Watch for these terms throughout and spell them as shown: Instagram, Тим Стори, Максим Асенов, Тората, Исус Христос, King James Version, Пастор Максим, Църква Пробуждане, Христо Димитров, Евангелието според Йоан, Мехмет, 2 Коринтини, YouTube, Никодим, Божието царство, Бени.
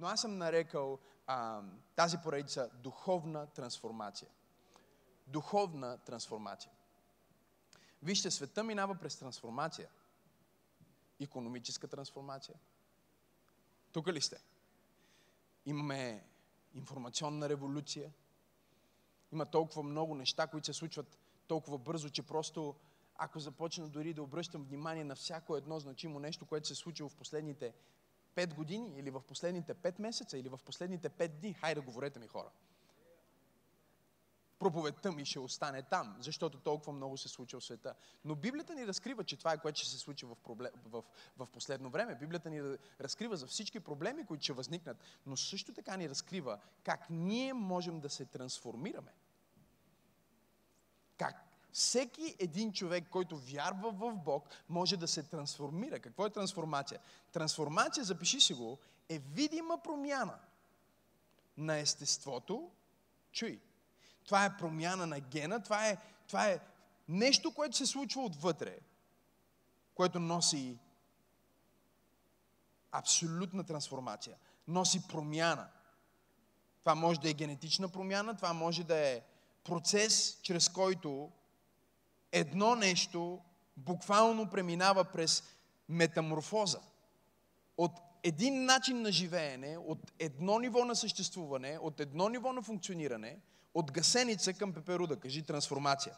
Но аз съм нарекал тази поредица духовна трансформация. Духовна трансформация. Вижте, света минава през трансформация. Икономическа трансформация. Тук ли сте? Имаме информационна революция. Има толкова много неща, които се случват толкова бързо, че просто ако започна дори да обръщам внимание на всяко едно значимо нещо, което се е случило в последните 5 години, или в последните 5 месеца, или в последните 5 дни, хайде говорете ми, хора. Проповедта ми ще остане там, защото толкова много се случва в света. Но Библията ни разкрива, че това е което ще се случи в последно време. Библията ни разкрива за всички проблеми, които ще възникнат, но също така ни разкрива как ние можем да се трансформираме. Как всеки един човек, който вярва в Бог, може да се трансформира. Какво е трансформация? Трансформация, запиши си го, е видима промяна на естеството. Чуй! Това е промяна на гена, това е нещо, което се случва отвътре, което носи абсолютна трансформация, носи промяна. Това може да е генетична промяна, това може да е процес, чрез който едно нещо буквално преминава през метаморфоза. От един начин на живеене, от едно ниво на съществуване, от едно ниво на функциониране, от гасеница към пеперуда, кажи трансформация.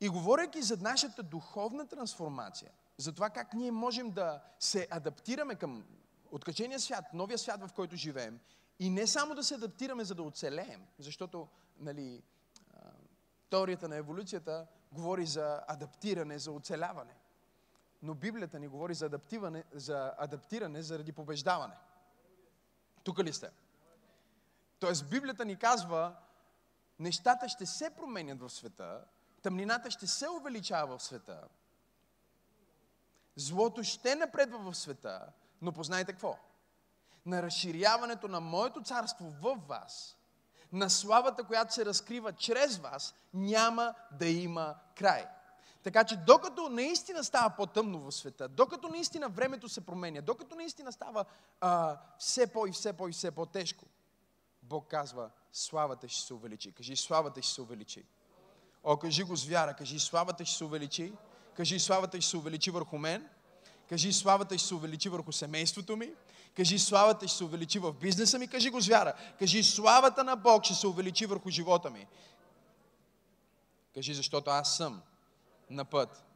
И говорейки за нашата духовна трансформация, за това как ние можем да се адаптираме към откачения свят, новия свят, в който живеем, и не само да се адаптираме, за да оцелеем, защото теорията на еволюцията говори за адаптиране, за оцеляване. Но Библията ни говори за адаптиране заради побеждаване. Тук ли сте? Тоест, Библията ни казва, нещата ще се променят в света, тъмнината ще се увеличава в света, злото ще напредва в света, но познайте какво? На разширяването на моето царство в вас, на славата, която се разкрива чрез вас, няма да има край. Така че докато наистина става по-тъмно в света, докато наистина времето се променя, докато наистина става все по- и все по- и все по-тежко, Бог казва, славата ще се увеличи. Кажи, славата ще се увеличи. О, кажи го с вяра. Кажи, славата ще се увеличи. Кажи, славата ще се увеличи върху мен. Кажи, славата ще се увеличи върху семейството ми. Кажи, славата ще се увеличи в бизнеса ми. Кажи го с вяра. Кажи, славата на Бог ще се увеличи върху живота ми. Кажи, защото аз съм на път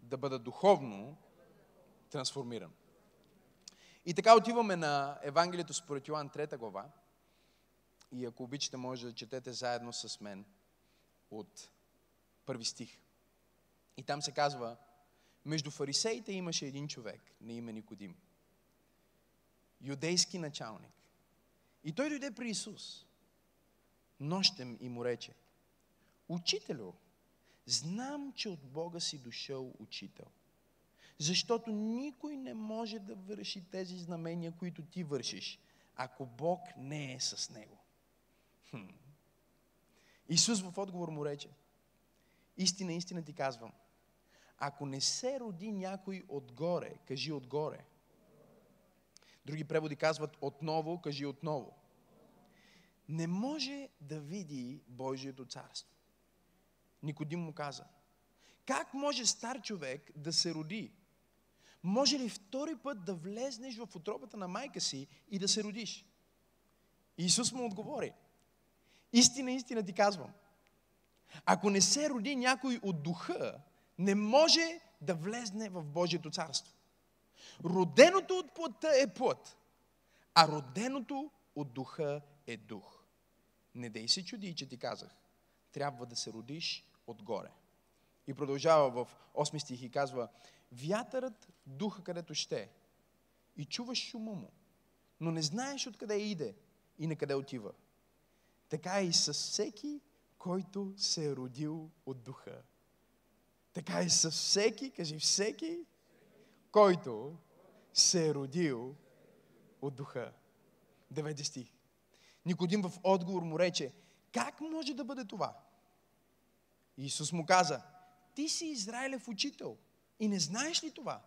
да бъда духовно трансформиран. И така отиваме на Евангелието според Йоан 3 глава. И ако обичате, може да четете заедно с мен от 1 стих. И там се казва, между фарисеите имаше един човек на име Никодим, юдейски началник. И той дойде при Исус. Нощем и му рече, Учителю, знам, че от Бога си дошъл учител, защото никой не може да върши тези знамения, които ти вършиш, ако Бог не е с него. Исус в отговор му рече, истина, истина ти казвам, ако не се роди някой отгоре, кажи отгоре. Други преводи казват отново, кажи отново. Не може да види Божието царство. Никодим му каза, как може стар човек да се роди? Може ли втори път да влезнеш в утробата на майка си и да се родиш? Исус му отговори, истина, истина ти казвам. Ако не се роди някой от духа, не може да влезне в Божието царство. Роденото от плътта е плът, а роденото от духа е дух. Не дей се чуди, че ти казах. Трябва да се родиш отгоре. И продължава в 8 стих и казва, вятърът духа където ще и чуваш шума му, но не знаеш откъде иде и на къде отива. Така е и с всеки, който се е родил от духа. Така е и с всеки, кажи всеки, който се е родил от духа. 9 стих. Никодим в отговор му рече, как може да бъде това? Исус му каза, ти си Израилев учител и не знаеш ли това?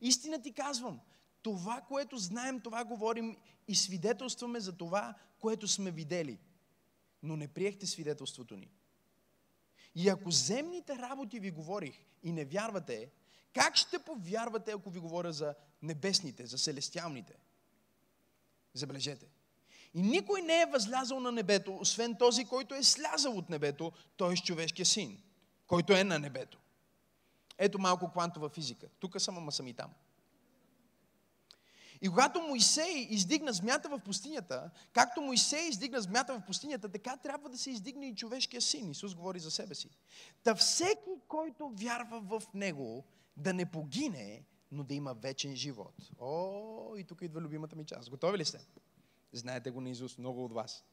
Истина ти казвам, това, което знаем, това говорим и свидетелстваме за това, което сме видели. Но не приехте свидетелството ни. И ако земните работи ви говорих и не вярвате, как ще повярвате, ако ви говоря за небесните, за селестиалните? Забележете. И никой не е възлязал на небето, освен този, който е слязал от небето, т.е. човешкия син, който е на небето. Ето малко квантова физика. Тук съм, ама съм и там. И когато Моисей издигна змията в пустинята, както Моисей издигна змията в пустинята, така трябва да се издигне и човешкия син. Исус говори за себе си. Та всеки, който вярва в него, да не погине, но да има вечен живот. О, и тук идва любимата ми част. Готови ли сте? Знаете го наизуст много от вас.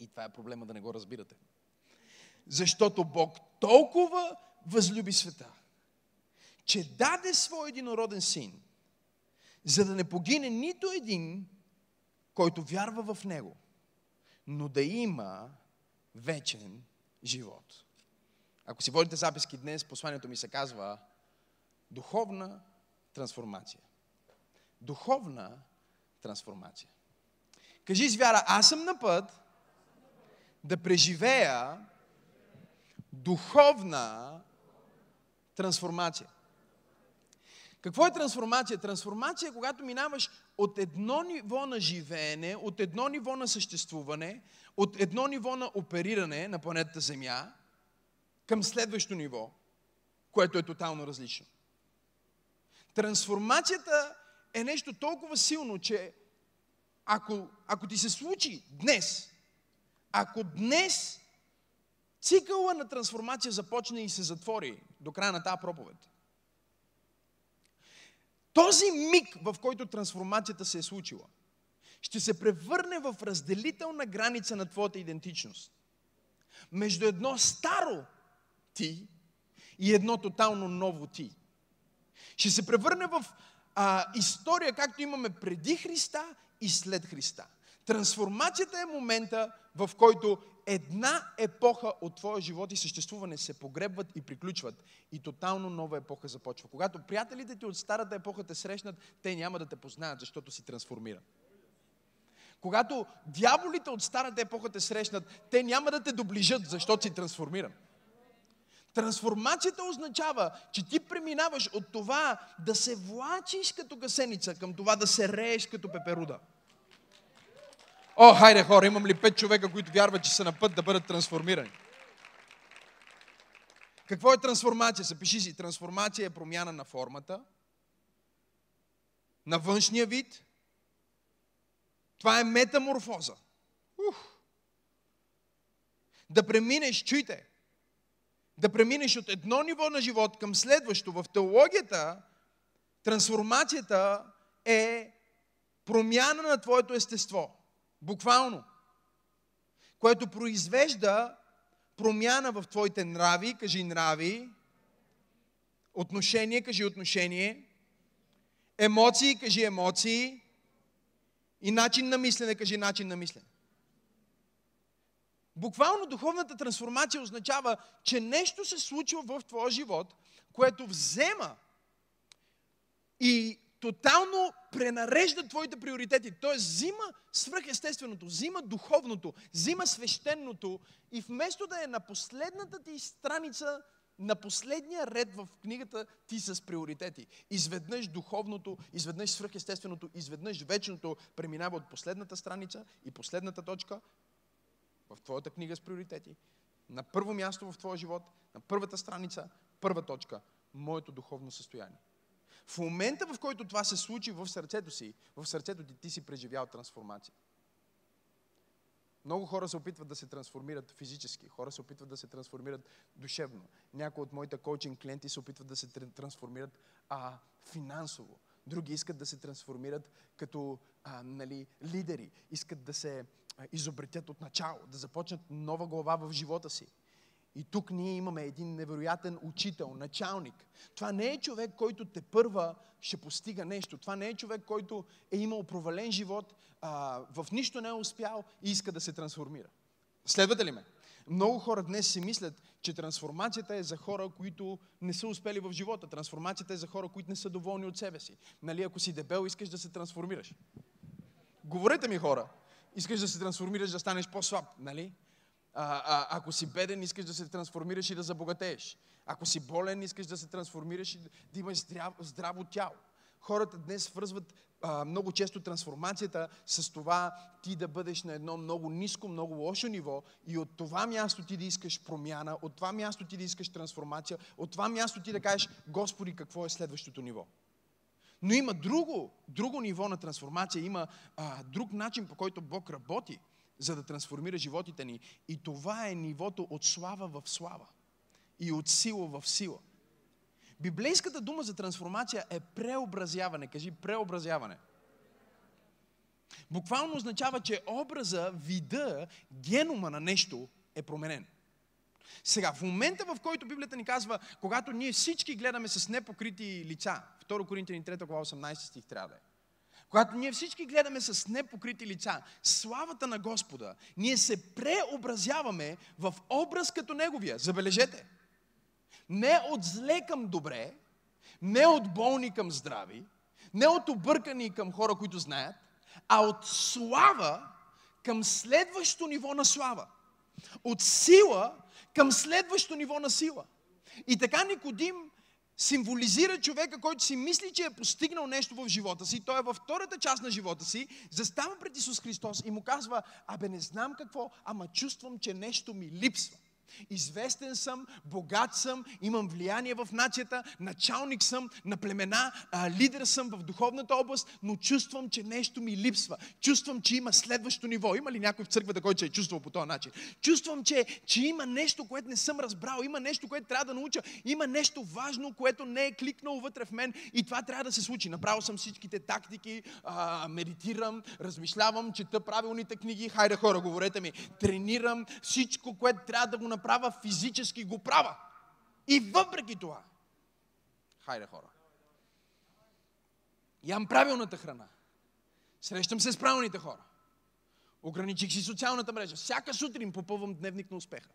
И това е проблема да не го разбирате. Защото Бог толкова възлюби света, че даде свой единороден син, за да не погине нито един, който вярва в него, но да има вечен живот. Ако си водите записки днес, посланието ми се казва духовна трансформация. Духовна трансформация. Кажи с вяра, аз съм на път да преживея духовна трансформация. Какво е трансформация? Трансформация е, когато минаваш от едно ниво на живеене, от едно ниво на съществуване, от едно ниво на опериране на планетата Земя, към следващо ниво, което е тотално различно. Трансформацията е нещо толкова силно, че ако ти се случи днес, ако днес цикъла на трансформация започне и се затвори до края на тази проповед, този миг, в който трансформацията се е случила, ще се превърне в разделителна граница на твоята идентичност. Между едно старо ти и едно тотално ново ти. Ще се превърне в история, както имаме преди Христа и след Христа. Трансформацията е момента, в който една епоха от твоя живот и съществуване се погребват и приключват. И тотално нова епоха започва. Когато приятелите ти от старата епоха те срещнат, те няма да те познаят, защото си трансформиран. Когато дяволите от старата епоха те срещнат, те няма да те доближат, защото си трансформиран. Трансформацията означава, че ти преминаваш от това да се влачиш като гасеница, към това да се рееш като пеперуда. О, хайде хора, имам ли 5 човека, които вярват, че са на път да бъдат трансформирани? Какво е трансформация? Запиши си, трансформация е промяна на формата, на външния вид. Това е метаморфоза. Да преминеш, чуйте, да преминеш от едно ниво на живот към следващо. В теологията трансформацията е промяна на твоето естество. Буквално. Което произвежда промяна в твоите нрави, кажи нрави, отношение, кажи отношение, емоции, кажи емоции и начин на мислене, кажи начин на мислене. Буквално духовната трансформация означава, че нещо се случва в твоя живот, което взема и тотално пренарежда твоите приоритети. Т.е. взима свръхестественото, взима духовното, взима свещеното и вместо да е на последната ти страница, на последния ред в книгата ти с приоритети. Изведнъж духовното, изведнъж свръхестественото, изведнъж вечното преминава от последната страница и последната точка в твоята книга с приоритети. На първо място в твоя живот, на първата страница, първа точка. Моето духовно състояние. В момента, в който това се случи в сърцето ти, ти си преживял трансформация. Много хора се опитват да се трансформират физически, хора се опитват да се трансформират душевно. Някои от моите коучинг клиенти се опитват да се трансформират финансово. Други искат да се трансформират като лидери. Искат да се изобретят от начало, да започнат нова глава в живота си. И тук ние имаме един невероятен учител, началник. Това не е човек, който тепърва ще постига нещо. Това не е човек, който е имал провален живот, в нищо не е успял и иска да се трансформира. Следвате ли ме? Много хора днес си мислят, че трансформацията е за хора, които не са успели в живота. Трансформацията е за хора, които не са доволни от себе си. Нали, ако си дебел, искаш да се трансформираш. Говорете ми, хора. Искаш да се трансформираш, да станеш по-слаб, нали? Ако си беден, искаш да се трансформираш и да забогатееш. Ако си болен, искаш да се трансформираш и да имаш здраво тяло. Хората днес свързват много често трансформацията с това ти да бъдеш на едно много ниско, много лошо ниво и от това място ти да искаш промяна, от това място ти да искаш трансформация, от това място ти да кажеш, Господи, какво е следващото ниво. Но има друго ниво на трансформация, има друг начин, по който Бог работи, за да трансформира животите ни. И това е нивото от слава в слава и от сила в сила. Библейската дума за трансформация е преобразяване. Кажи преобразяване. Буквално означава, че образа, вида, генома на нещо е променен. Сега, в момента, в който Библията ни казва, когато ние всички гледаме с непокрити лица, 2 Коринтини 3 глава 18 стих трябва да е. Когато ние всички гледаме с непокрити лица, славата на Господа, ние се преобразяваме в образ като Неговия. Забележете. Не от зле към добре, не от болни към здрави, не от объркани към хора, които знаят, а от слава към следващото ниво на слава. От сила към следващото ниво на сила. И така Никодим символизира човека, който си мисли, че е постигнал нещо в живота си. Той е във втората част на живота си, застава пред Исус Христос и му казва, абе не знам какво, ама чувствам, че нещо ми липсва. Известен съм, богат съм, имам влияние в нацията, началник съм на племена, лидер съм в духовната област, но чувствам, че нещо ми липсва. Чувствам, че има следващо ниво. Има ли някой в църквата, който се е чувствал по този начин? Чувствам, че има нещо, което не съм разбрал, има нещо, което трябва да науча, има нещо важно, което не е кликнало вътре в мен и това трябва да се случи. Направил съм всичките тактики, медитирам, размишлявам, чета правилните книги, хайде хора, говорете ми, тренирам всичко, което трябва да го направя, физически го права. И въпреки това, хайде хора, ям правилната храна, срещам се с правилните хора, ограничих си социалната мрежа, всяка сутрин попълвам дневник на успеха.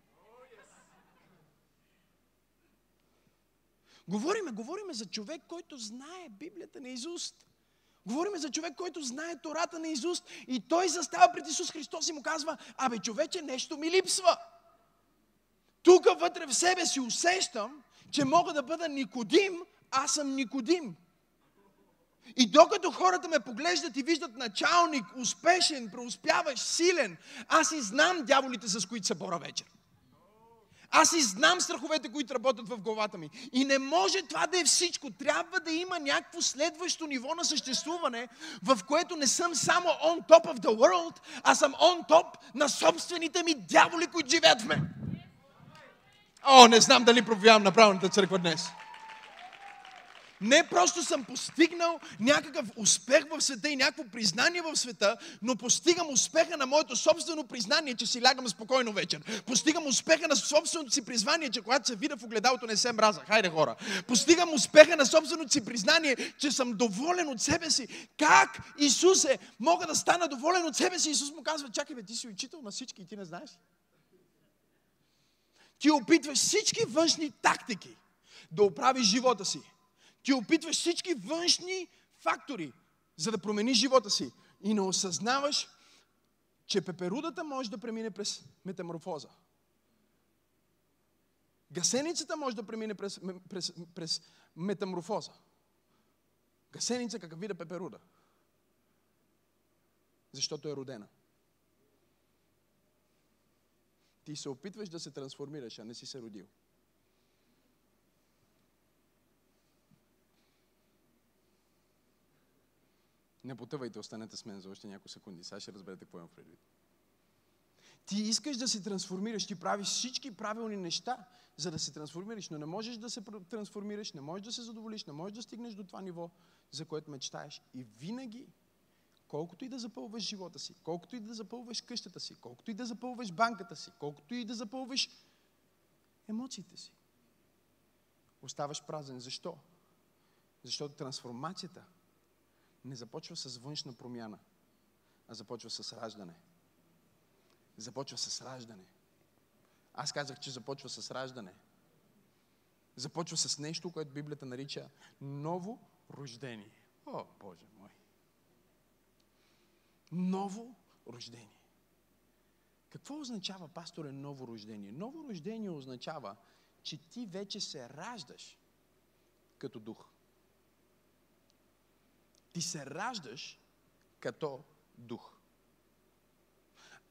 Говориме за човек, който знае Библията наизуст. Говориме за човек, който знае Тората наизуст и той застава пред Исус Христос и му казва, абе човече, нещо ми липсва. Тук вътре в себе си усещам, че мога да бъда Никодим, аз съм Никодим. И докато хората ме поглеждат и виждат началник, успешен, преуспяващ, силен, аз и знам дяволите, с които се боря вечер. Аз и знам страховете, които работят в главата ми. И не може това да е всичко. Трябва да има някакво следващо ниво на съществуване, в което не съм само on top of the world, а съм on top на собствените ми дяволи, които живеят в мен. О, не знам дали проповядвам на правилната църква днес. Не просто съм постигнал някакъв успех в света и някакво признание в света, но постигам успеха на моето собствено признание, че си лягам спокойно вечер. Постигам успеха на собственото си признание, че когато се видя в огледалото не се мраза. Хайде хора. Постигам успеха на собственото си признание, че съм доволен от себе си. Как, Исусе, мога да стана доволен от себе си? Исус му казва, чакай бе, ти си учител на всички и ти не знаеш. Ти опитваш всички външни тактики да оправиш живота си. Ти опитваш всички външни фактори, за да промениш живота си. И не осъзнаваш, че пеперудата може да премине през метаморфоза. Гасеницата може да премине през метаморфоза. Гасеница какъв вид е пеперуда? Защото е родена. Ти се опитваш да се трансформираш, а не си се родил. Не потъвайте, останете с мен за още няколко секунди. Сега ще разберете какво имам предвид. Ти искаш да се трансформираш, ти правиш всички правилни неща, за да се трансформираш, но не можеш да се трансформираш, не можеш да се задоволиш, не можеш да стигнеш до това ниво, за което мечтаеш. И винаги, колкото и да запълваш живота си, колкото и да запълваш къщата си, колкото и да запълваш банката си, колкото и да запълваш емоциите си, оставаш празен. Защо? Защото трансформацията не започва с външна промяна, а започва с раждане. Аз казах, че започва с раждане. Започва с нещо, което Библията нарича ново рождение. О, Боже мой! Ново рождение. Какво означава, пасторе, ново рождение? Ново рождение означава, че ти вече се раждаш като дух. Ти се раждаш като дух.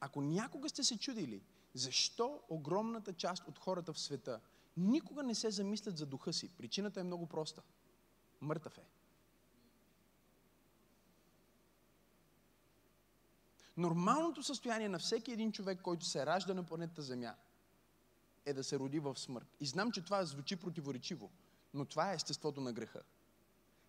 Ако някога сте се чудили, защо огромната част от хората в света никога не се замислят за духа си, причината е много проста. Мъртъв е. Нормалното състояние на всеки един човек, който се ражда на планетата Земя, е да се роди в смърт. И знам, че това звучи противоречиво, но това е естеството на греха.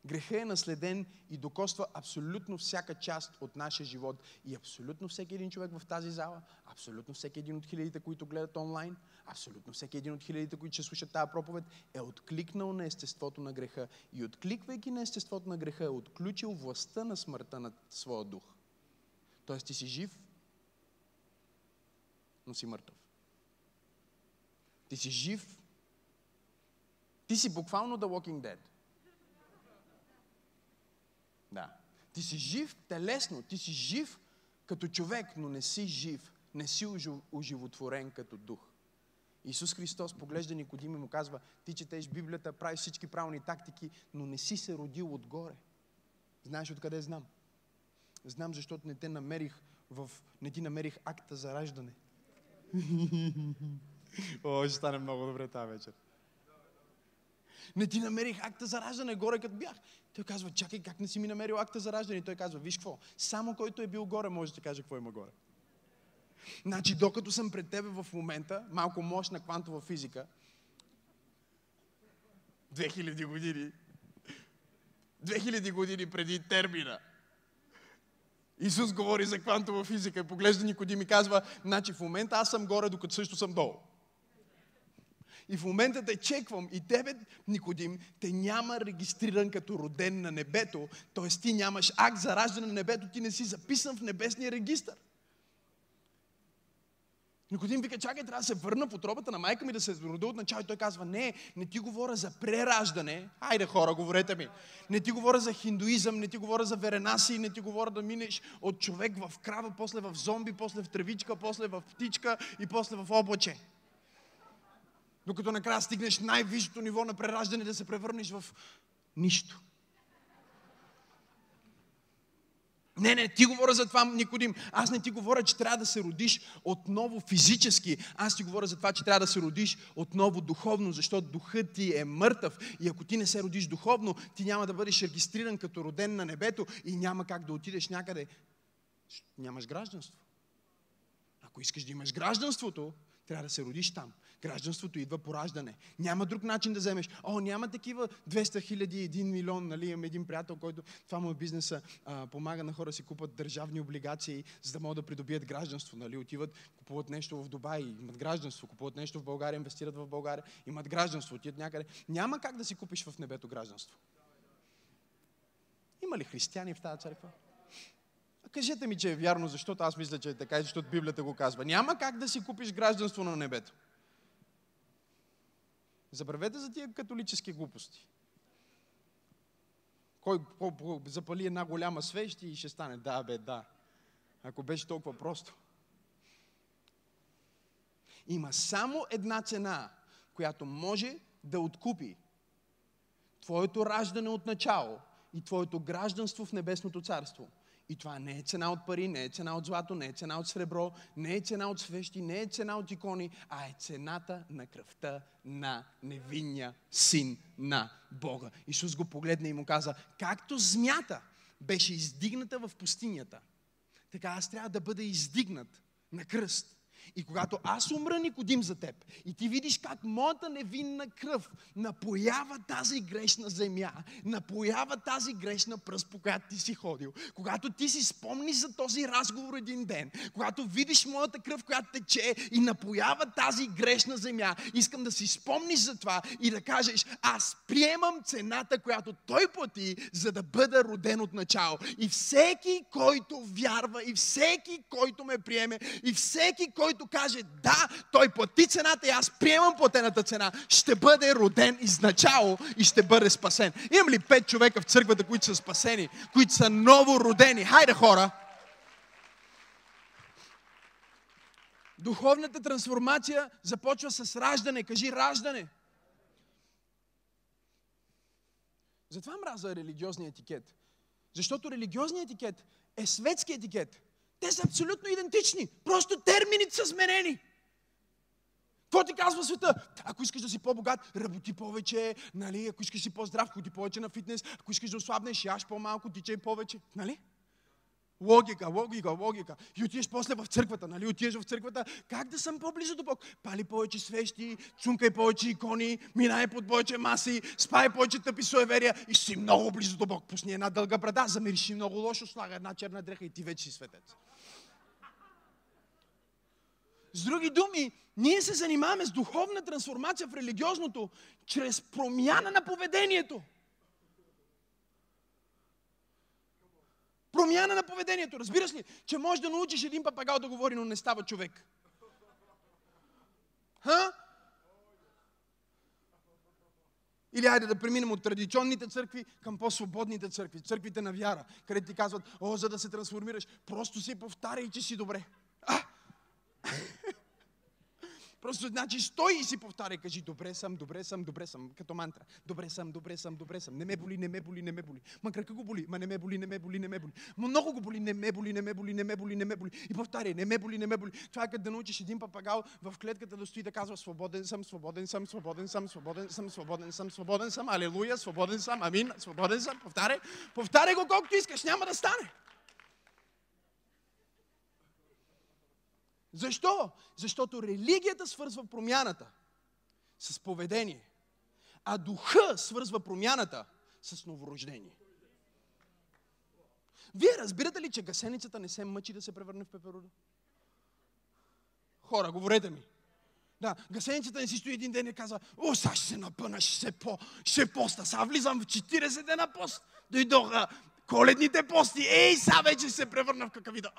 Грехът е наследен и докосва абсолютно всяка част от нашия живот. И абсолютно всеки един човек в тази зала, абсолютно всеки един от хилядите, които гледат онлайн, абсолютно всеки един от хилядите, които ще слушат тази проповед, е откликнал на естеството на греха. И откликвайки на естеството на греха, е отключил властта на смъртта над своя дух. Тоест ти си жив, но си мъртъв. Ти си жив, ти си буквално The Walking Dead. Да. Ти си жив телесно, ти си жив като човек, но не си жив, не си оживотворен като дух. Исус Христос поглежда Никодим и му казва, ти четеш Библията, правиш всички правилни тактики, но не си се родил отгоре. Знаеш откъде знам? Знам, защото не ти намерих акта за раждане. О, ще стане много добре тази вечер. Не ти намерих акта за раждане горе като бях. Той казва, чакай, как не си ми намерил акта за раждане? И той казва, виж какво, само който е бил горе, може да каже какво има горе. Значи, докато съм пред тебе в момента, малко мощна квантова физика, 2000 години преди термина, Исус говори за квантова физика и поглежда Никодим и казва, значи в момента аз съм горе, докато също съм долу. И в момента те чеквам и тебе, Никодим, те няма регистриран като роден на небето, т.е. ти нямаш акт за раждане на небето, ти не си записан в небесния регистър. Никодим вика, чакай, трябва да се върна в утробата на майка ми да се роди от начало. И той казва, не ти говоря за прераждане. Хайде хора, говорете ми. Не ти говоря за хиндуизъм, не ти говоря за веренаси, не ти говоря да минеш от човек в крава, после в зомби, после в тревичка, после в птичка и после в облаче. Докато накрая стигнеш най-висшото ниво на прераждане да се превърнеш в нищо. Не, ти говоря за това, Никодим. Аз не ти говоря, че трябва да се родиш отново физически. Аз ти говоря за това, че трябва да се родиш отново духовно, защото духът ти е мъртъв. И ако ти не се родиш духовно, ти няма да бъдеш регистриран като роден на небето и няма как да отидеш някъде. Нямаш гражданство. Ако искаш да имаш гражданството, трябва да се родиш там. Гражданството идва по раждане. Няма друг начин да вземеш. Няма такива 200 хиляди, 1 милион. Нали? Имам един приятел, който това му е бизнеса, помага на хора да си купат държавни облигации, за да могат да придобият гражданство. Нали? Отиват, купуват нещо в Дубай, имат гражданство, купуват нещо в България, инвестират в България, имат гражданство, отиват някъде. Няма как да си купиш в небето гражданство. Има ли християни в тази църква? Кажете ми, че е вярно, защото аз мисля, че е така и защото Библията го казва. Няма как да си купиш гражданство на небето. Забравете за тия католически глупости. Кой запали една голяма свеща и ще стане? Да, бе, да. Ако беше толкова просто. Има само една цена, която може да откупи твоето раждане от начало и твоето гражданство в Небесното царство. И това не е цена от пари, не е цена от злато, не е цена от сребро, не е цена от свещи, не е цена от икони, а е цената на кръвта на невинния син на Бога. Исус го погледна и му каза, както змията беше издигната в пустинята, така аз трябва да бъда издигнат на кръст. И когато аз умра, Никодим, за теб, и ти видиш как моята невинна кръв напоява тази грешна земя, напоява тази грешна пръст, по която ти си ходил. Когато ти си спомниш за този разговор един ден, когато видиш моята кръв, която тече и напоява тази грешна земя, искам да си спомниш за това и да кажеш, аз приемам цената, която той плати, за да бъда роден от начало. И всеки, който вярва, и всеки, който ме приеме, и всеки, който който каже да, той плати цената и аз приемам платената цена, ще бъде роден изначало и ще бъде спасен. Имам ли 5 човека в църквата, които са спасени, които са ново родени? Хайде, хора! Духовната трансформация започва с раждане. Кажи раждане. Затова мраза религиозния етикет. Защото религиозният етикет е светски етикет. Те са абсолютно идентични. Просто термините са сменени. Какво ти казва света? Ако искаш да си по-богат, работи повече. Нали? Ако искаш да си по-здрав, ходи повече на фитнес. Ако искаш да ослабнеш, яш по-малко, тичай повече. Нали? Логика. И отиеш после в църквата, нали? Отиеш в църквата. Как да съм по-близо до Бог? Пали повече свещи, цункай повече икони, минай под повече маси, спай повече тъпи суеверия и си много близо до Бог. Пусни една дълга брада, замириши много лошо, слага една черна дреха и ти вече си светец. С други думи, ние се занимаваме с духовна трансформация в религиозното, чрез промяна на поведението. Промяна на поведението. Разбираш ли, че можеш да научиш един папагал да говори, но не става човек? Ха? Или айде да преминем от традиционните църкви към по-свободните църкви. Църквите на вяра, където ти казват, за да се трансформираш, просто си повтаряй, че си добре. Просто значи стой и си повтаряй, кажи добре съм, като мантра. Добре съм. Не ме боли. Ма крака го боли, ма не ме боли. Ма много го боли, не ме боли. И повтаряй, не ме боли. Това е като да научиш един папагал в клетката да стои да казва свободен съм, алелуя, свободен съм, амин, свободен съм. Повтаряй го колкото искаш, няма да стане. Защо? Защото религията свързва промяната с поведение, а духа свързва промяната с новорождение. Вие разбирате ли, че гасеницата не се мъчи да се превърне в пеперуда? Хора, говорете ми. Да, гасеницата не си стои един ден и казва, сега ще се напъна, ще поста, сега влизам в 40 дена пост, дойдоха коледните пости, сега вече се превърна в какавида.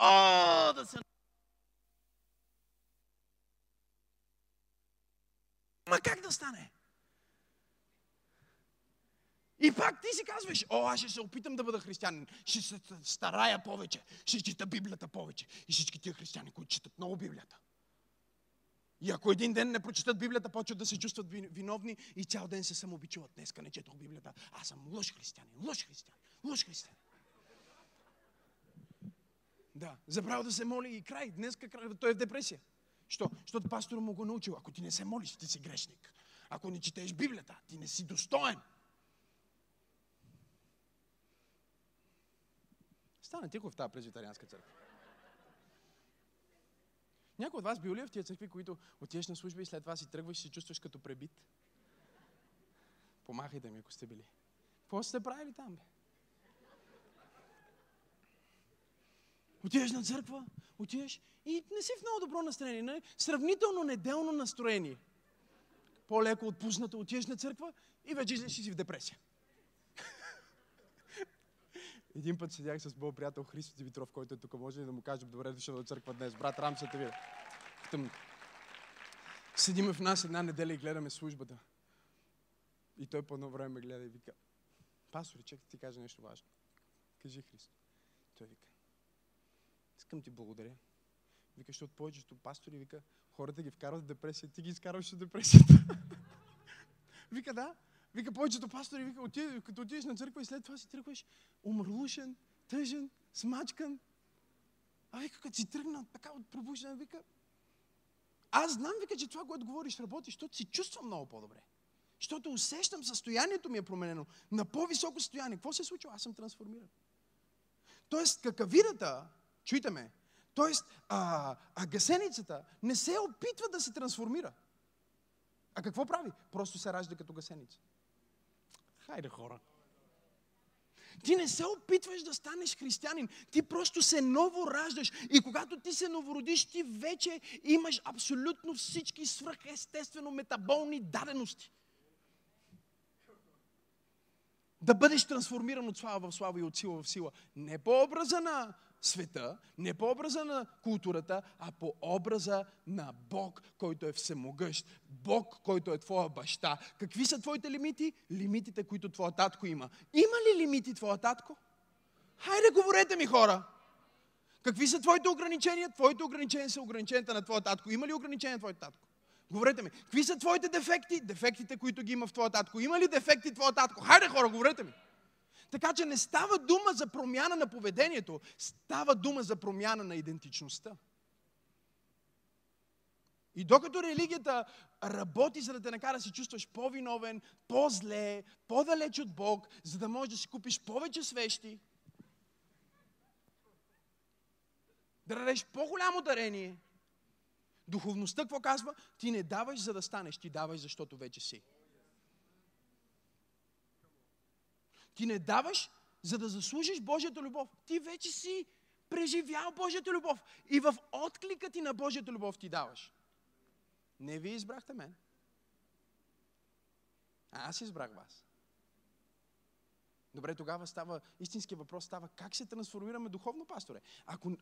Ма как да стане? И пак ти си казваш, аз ще се опитам да бъда християнин, ще се старая повече, ще чета Библията повече. И всички тия християни, които четат много Библията. И ако един ден не прочетат Библията, почват да се чувстват виновни и цял ден се самобичуват. Днеска не четох Библията, аз съм лош християнин. Да, забравя да се моли и край, днеска той е в депресия. Що? Защото пастора му го научил. Ако ти не се молиш, ти си грешник. Ако не четеш Библията, ти не си достоен. Стана тихо в тази презвитарианска църква. Някой от вас бил ли в тия църкви, които отиеш на служба и след това си тръгваш и се чувстваш като пребит? Помахайте ми, ако сте били. Какво сте правили там, бе? Отиваш на църква, отиваш и не си в много добро настроение. Не? Сравнително неделно настроение. По-леко отпусната, отиваш на църква и вече излезеш си в депресия. Един път седях с моят приятел Христо Димитров, който е тук, може ли да му кажем добре дошъл до църква днес. Брат Рамсата ви. Седиме в нас една неделя и гледаме службата. И той по едно време ме гледа и вика, пастори, чакай да ти кажа нещо важно. Кажи, Христо. Той вика, искам ти благодаря. Вика, защото повечето пастори, вика, хората ги вкарват в депресия, ти ги изкарваш в депресията. Вика, да. Вика, повечето пастори, вика, като отидеш на църква и след това си тръгваш умърлушен, тъжен, смачкан. А вика, като си тръгна така от пробуждане, вика, аз знам, вика, че това, което говориш, работи, защото си чувствам много по-добре. Защото усещам, състоянието ми е променено на по-високо състояние. Какво се е случило? Аз съм трансформиран. Тоест, какавидата, чуйте ме. Тоест, гасеницата не се опитва да се трансформира. А какво прави? Просто се ражда като гасеница. Хайде, хора. Ти не се опитваш да станеш християнин. Ти просто се ново раждаш. И когато ти се новородиш, ти вече имаш абсолютно всички свръхестествено метаболни дадености. Да бъдеш трансформиран от слава в слава и от сила в сила. Не по образа на света, не по образа на културата, а по образа на Бог, който е всемогъщ. Бог, който е твоя баща. Какви са твоите лимити? Лимитите, които твоя татко има. Има ли лимити твоя татко? Хайде, говорете ми, хора! Какви са твоите ограничения? Твоите ограничения са ограниченията на твоя татко. Има ли ограничения на твоя татко? Говорете ми. Какви са твоите дефекти? Дефектите, които ги има в твоя татко. Има ли дефекти твоя татко? Хайде, хора, говорете ми! Така че не става дума за промяна на поведението, става дума за промяна на идентичността. И докато религията работи, за да те накара да се чувстваш по-виновен, по-зле, по-далеч от Бог, за да можеш да си купиш повече свещи, да дадеш по-голямо дарение, духовността какво казва? Ти не даваш, за да станеш, ти даваш, защото вече си. Ти не даваш, за да заслужиш Божията любов. Ти вече си преживял Божията любов. И в отклика ти на Божията любов ти даваш. Не вие избрахте мен. А аз избрах вас. Добре, тогава става, истинският въпрос става как се трансформираме духовно, пасторе.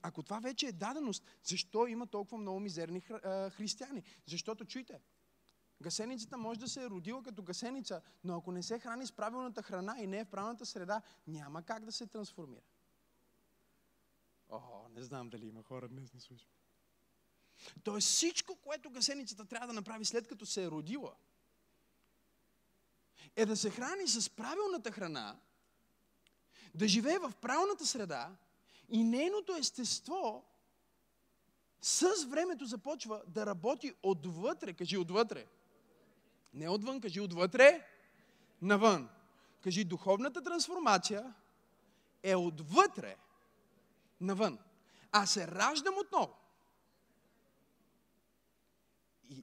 Ако това вече е даденост, защо има толкова много мизерни християни? Защото, чуйте, гасеницата може да се е родила като гасеница, но ако не се храни с правилната храна и не е в правилната среда, няма как да се трансформира. О, не знам дали има хора днес на служба. Тоест всичко, което гасеницата трябва да направи след като се е родила, е да се храни с правилната храна, да живее в правилната среда и нейното естество с времето започва да работи отвътре. Кажи отвътре. Не отвън, кажи отвътре, навън. Кажи, духовната трансформация е отвътре, навън. Аз се раждам отново.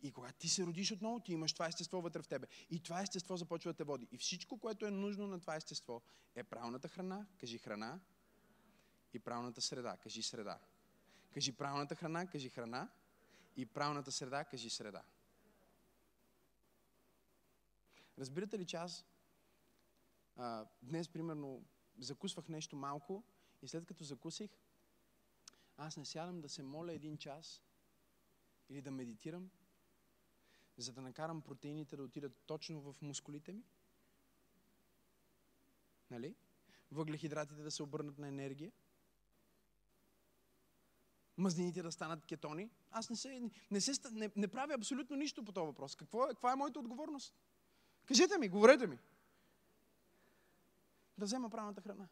И когато ти се родиш отново, ти имаш това естество вътре в тебе. И това естество започва да те води. И всичко, което е нужно на това естество, е правилната храна, кажи храна, и правилната среда, кажи среда. Кажи правилната храна, кажи храна, и правилната среда, кажи среда. Разбирате ли, че аз днес, примерно, закусвах нещо малко и след като закусих, аз не сядам да се моля един час или да медитирам, за да накарам протеините да отидат точно в мускулите ми. Нали? Въглехидратите да се обърнат на енергия. Мазнините да станат кетони. Аз не правя абсолютно нищо по този въпрос. Каква е моята отговорност? Кажете ми, говорете ми. Да взема правилната храна.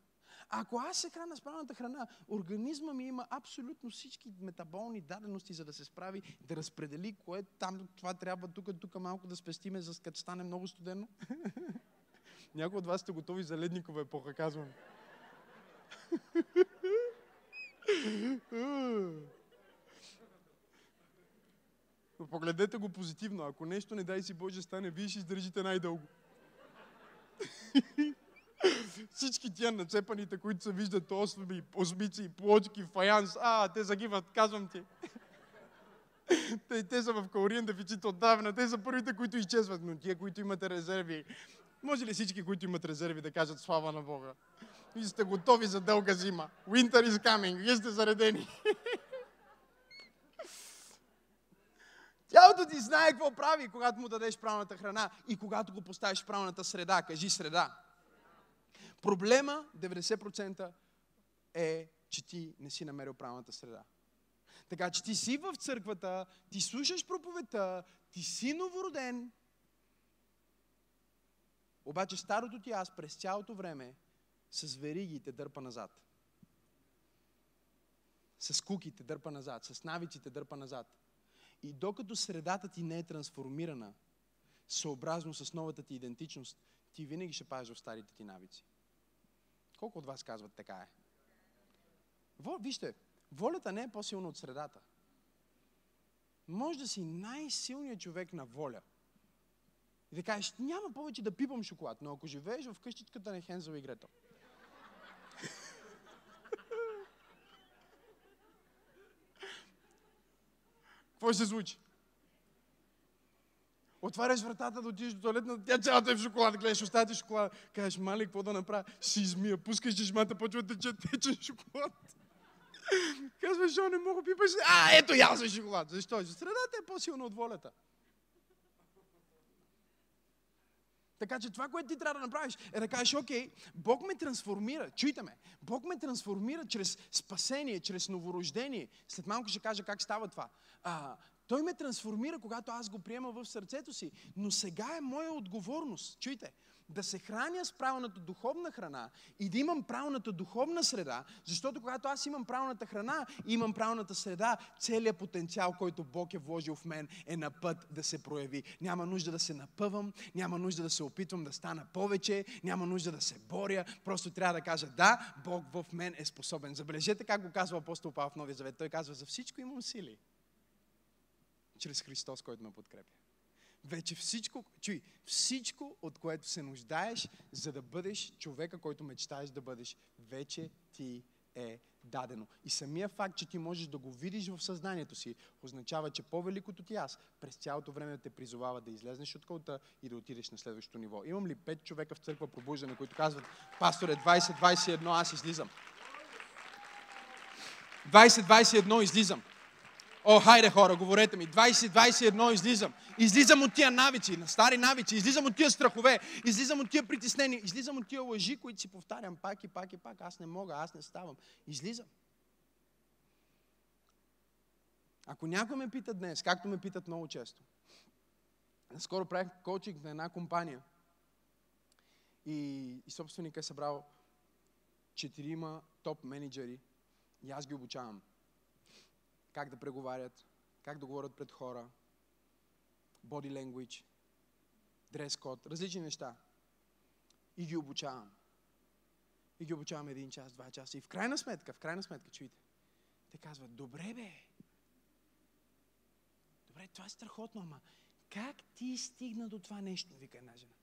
Ако аз се храна с правилната храна, организма ми има абсолютно всички метаболни дадености, за да се справи, да разпредели кое там, това трябва тук малко да спестиме, за като стане много студено. Някои от вас сте готови за ледникова епоха, казвам. Погледнете го позитивно. Ако нещо не дай си Боже стане, вие ще издържите най-дълго. Всички тия нацепаните, които се виждат осми, осмици, плочки, фаянс, те загиват, казвам ти. Те са в калориен дефицит отдавна, те са първите, които изчезват, но тия, които имат резерви. Може ли всички, които имат резерви, да кажат слава на Бога? Вие сте готови за дълга зима. Winter is coming. Вие сте заредени. Тялото ти знае какво прави, когато му дадеш правилната храна и когато го поставиш в правилната среда. Кажи среда. Проблема 90% е, че ти не си намерил правилната среда. Така че ти си в църквата, ти слушаш проповедта, ти си новороден. Обаче старото ти аз през цялото време с вериги те дърпа назад. С куките дърпа назад. С навиците дърпа назад. И докато средата ти не е трансформирана, съобразно с новата ти идентичност, ти винаги ще падаш в старите ти навици. Колко от вас казват така е? Вижте, волята не е по-силна от средата. Може да си най-силният човек на воля. И да кажеш, няма повече да пипам шоколад, но ако живееш в къщичката на Хензел и Гретел, какво ще се случи? Отваряш вратата да отидеш до тоалетната, тя цялата е в шоколад, гледаш, остава ти шоколад. Кажеш, мали, какво да направя? Ще измия, пускаш чешмата, почва да тече шоколад. бе, жо, не мога пипаш. А, ето я съм шоколад. Защо? Средата е по-силна от волята. Така че това, което ти трябва да направиш, е да кажеш, окей, Бог ме трансформира, чуйте ме, Бог ме трансформира чрез спасение, чрез новорождение. След малко ще кажа как става това. Той ме трансформира, когато аз го приема в сърцето си, но сега е моя отговорност, чуйте, да се храня с правилната духовна храна и да имам правилната духовна среда, защото когато аз имам правилната храна и имам правилната среда, целият потенциал, който Бог е вложил в мен, е на път да се прояви. Няма нужда да се напъвам, няма нужда да се опитвам да стана повече, няма нужда да се боря, просто трябва да кажа да, Бог в мен е способен. Забележете как го казва апостол Павел в Новия Завет. Той казва, за всичко имам сили. Чрез Христос, който ме подкрепя. Вече всичко, чуй, всичко, от което се нуждаеш, за да бъдеш човека, който мечтаеш да бъдеш, вече ти е дадено. И самия факт, че ти можеш да го видиш в съзнанието си, означава, че по-великото ти аз през цялото време те призовава да излезнеш от кълта и да отидеш на следващото ниво. Имам ли 5 човека в църква пробуждане, които казват, пасторе, 20-21, аз излизам. 20-21, излизам. О, хайде хора, говорете ми, 20-21 излизам. Излизам от тия навици, на стари навици, излизам от тия страхове, излизам от тия притеснения, излизам от тия лъжи, които си повтарям пак и пак и пак. Аз не мога, аз не ставам. Излизам. Ако някой ме пита днес, както ме питат много често, скоро правих коучинг на една компания и собственикът е събрал 4 топ менеджери и аз ги обучавам. Как да преговарят, как да говорят пред хора, body language, dress code, различни неща. И ги обучавам. И ги обучавам 1 час, 2 часа. И в крайна сметка, чуйте, те казват, добре бе, добре, това е страхотно, ама как ти стигна до това нещо, вика една жена.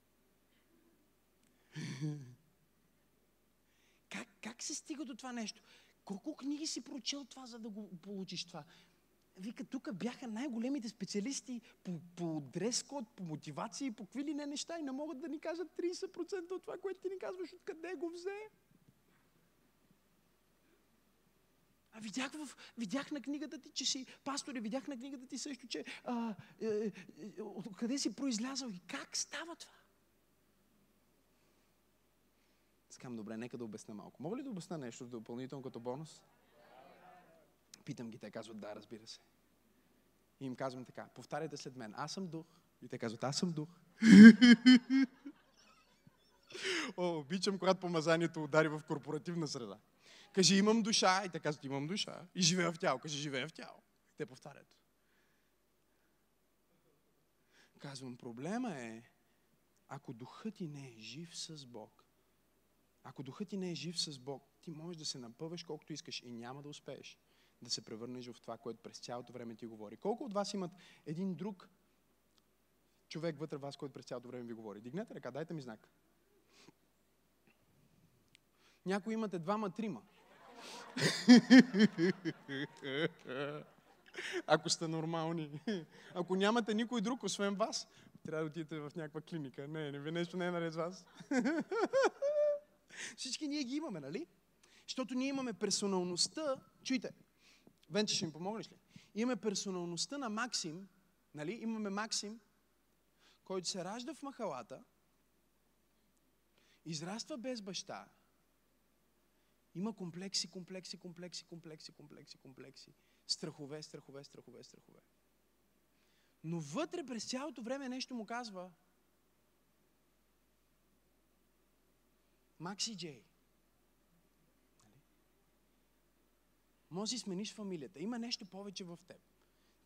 Как се стига до това нещо? Колко книги си прочел това, за да го получиш това? Вика, тук бяха най-големите специалисти по дрес-код, по мотивации, по какви ли не неща и не могат да ни кажат 30% от това, което ти ни казваш, откъде го взе. А видях на книгата ти, че си пастор, видях на книгата ти също, че откъде си произлязал и как става това? Искам, добре, нека да обясня малко. Мога ли да обясня нещо допълнително като бонус? Питам ги, те казват да, разбира се. И им казвам така, повтаряйте след мен, аз съм дух. И те казват, аз съм дух. О, обичам, когато помазанието удари в корпоративна среда. Кажи, имам душа. И те казват, имам душа. И живея в тяло. Кажи, живея в тяло. И те повтарят. Казвам, проблема е, ако духът ти не е жив с Бог, ако духът ти не е жив с Бог, ти можеш да се напъваш колкото искаш и няма да успееш да се превърнеш в това, което през цялото време ти говори. Колко от вас имат един друг човек вътре в вас, който през цялото време ви говори? Дигнете ръка, дайте ми знак. Някои имате 2-3. Ако сте нормални. Ако нямате никой друг, освен вас, трябва да отидете в някаква клиника. Не, нещо не е наред с вас. Всички ние ги имаме, нали? Защото ние имаме персоналността, чуйте, Венче ще ми помогнеш ли? Имаме персоналността на Максим, нали? Имаме Максим, който се ражда в махалата, израства без баща, има комплекси, страхове. Но вътре през цялото време нещо му казва, Макси Джей. Може да си смениш фамилията. Има нещо повече в теб.